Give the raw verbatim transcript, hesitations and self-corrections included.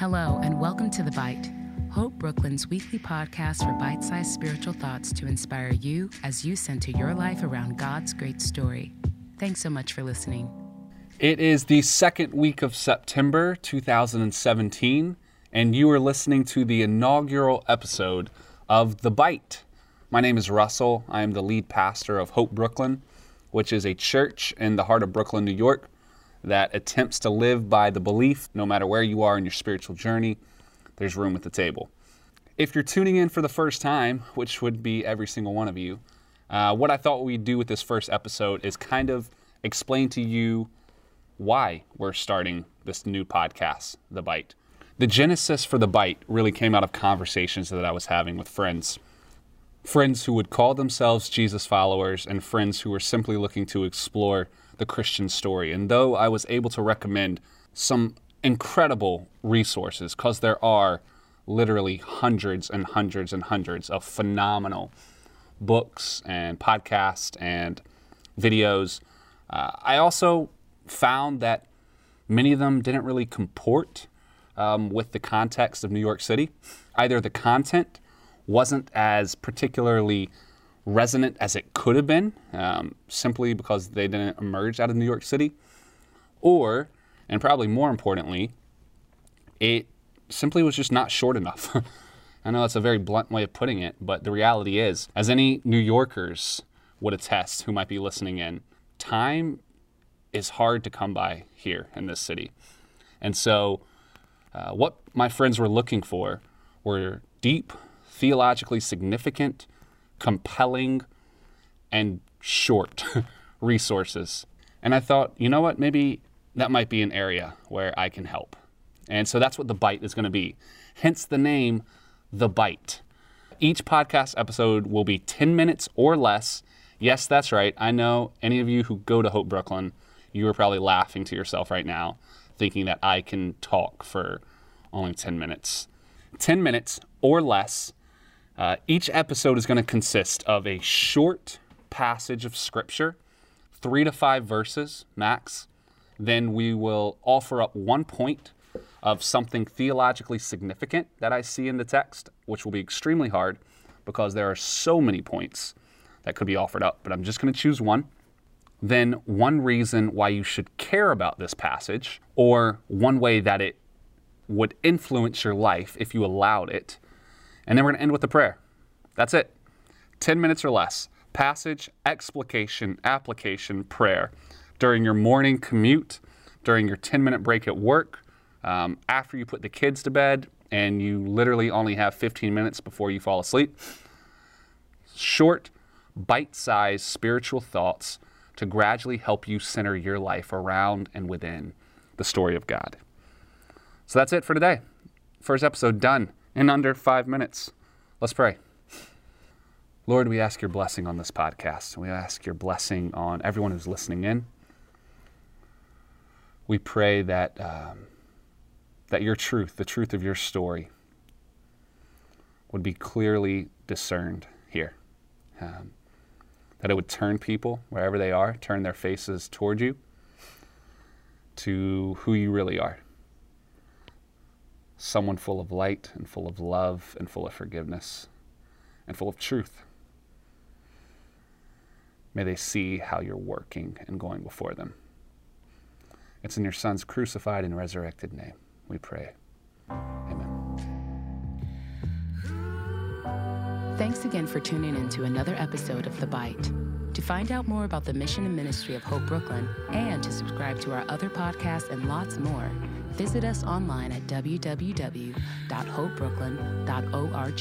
Hello, and welcome to The Bite, Hope Brooklyn's weekly podcast for bite-sized spiritual thoughts to inspire you as you center your life around God's great story. Thanks so much for listening. It is the second week of September two thousand seventeen, and you are listening to the inaugural episode of The Bite. My name is Russell. I am the lead pastor of Hope Brooklyn, which is a church in the heart of Brooklyn, New York, that attempts to live by the belief, no matter where you are in your spiritual journey, there's room at the table. If you're tuning in for the first time, which would be every single one of you, uh, what I thought we'd do with this first episode is kind of explain to you why we're starting this new podcast, The Bite. The genesis for The Bite really came out of conversations that I was having with friends. Friends who would call themselves Jesus followers and friends who were simply looking to explore the Christian story. And though I was able to recommend some incredible resources, because there are literally hundreds and hundreds and hundreds of phenomenal books and podcasts and videos, uh, I also found that many of them didn't really comport um, with the context of New York City. Either the content wasn't as particularly resonant as it could have been, um, simply because they didn't emerge out of New York City, or, and probably more importantly, it simply was just not short enough. I know that's a very blunt way of putting it, but the reality is, as any New Yorkers would attest who might be listening in, time is hard to come by here in this city. And so uh, what my friends were looking for were deep, theologically significant, compelling, and short resources. And I thought, you know what, maybe that might be an area where I can help. And so that's what The Bite is going to be. Hence the name, The Bite. Each podcast episode will be ten minutes or less. Yes, that's right. I know any of you who go to Hope Brooklyn, you are probably laughing to yourself right now, thinking that I can talk for only ten minutes. ten minutes or less. Uh, each episode is going to consist of a short passage of scripture, three to five verses max. Then we will offer up one point of something theologically significant that I see in the text, which will be extremely hard because there are so many points that could be offered up, but I'm just going to choose one. Then one reason why you should care about this passage, or one way that it would influence your life if you allowed it. And then we're going to end with a prayer. That's it. ten minutes or less. Passage, explication, application, prayer. During your morning commute, during your ten-minute break at work, um, after you put the kids to bed and you literally only have fifteen minutes before you fall asleep. Short, bite-sized spiritual thoughts to gradually help you center your life around and within the story of God. So that's it for today. First episode done. In under five minutes. Let's pray. Lord, we ask your blessing on this podcast. We ask your blessing on everyone who's listening in. We pray that, um, that your truth, the truth of your story, would be clearly discerned here. Um, that it would turn people, wherever they are, turn their faces toward you, to who you really are. Someone full of light and full of love and full of forgiveness and full of truth. May they see how you're working and going before them. It's in your Son's crucified and resurrected name we pray. Amen. Thanks again for tuning in to another episode of The Bite. To find out more about the mission and ministry of Hope Brooklyn and to subscribe to our other podcasts and lots more, visit us online at w w w dot hope brooklyn dot org.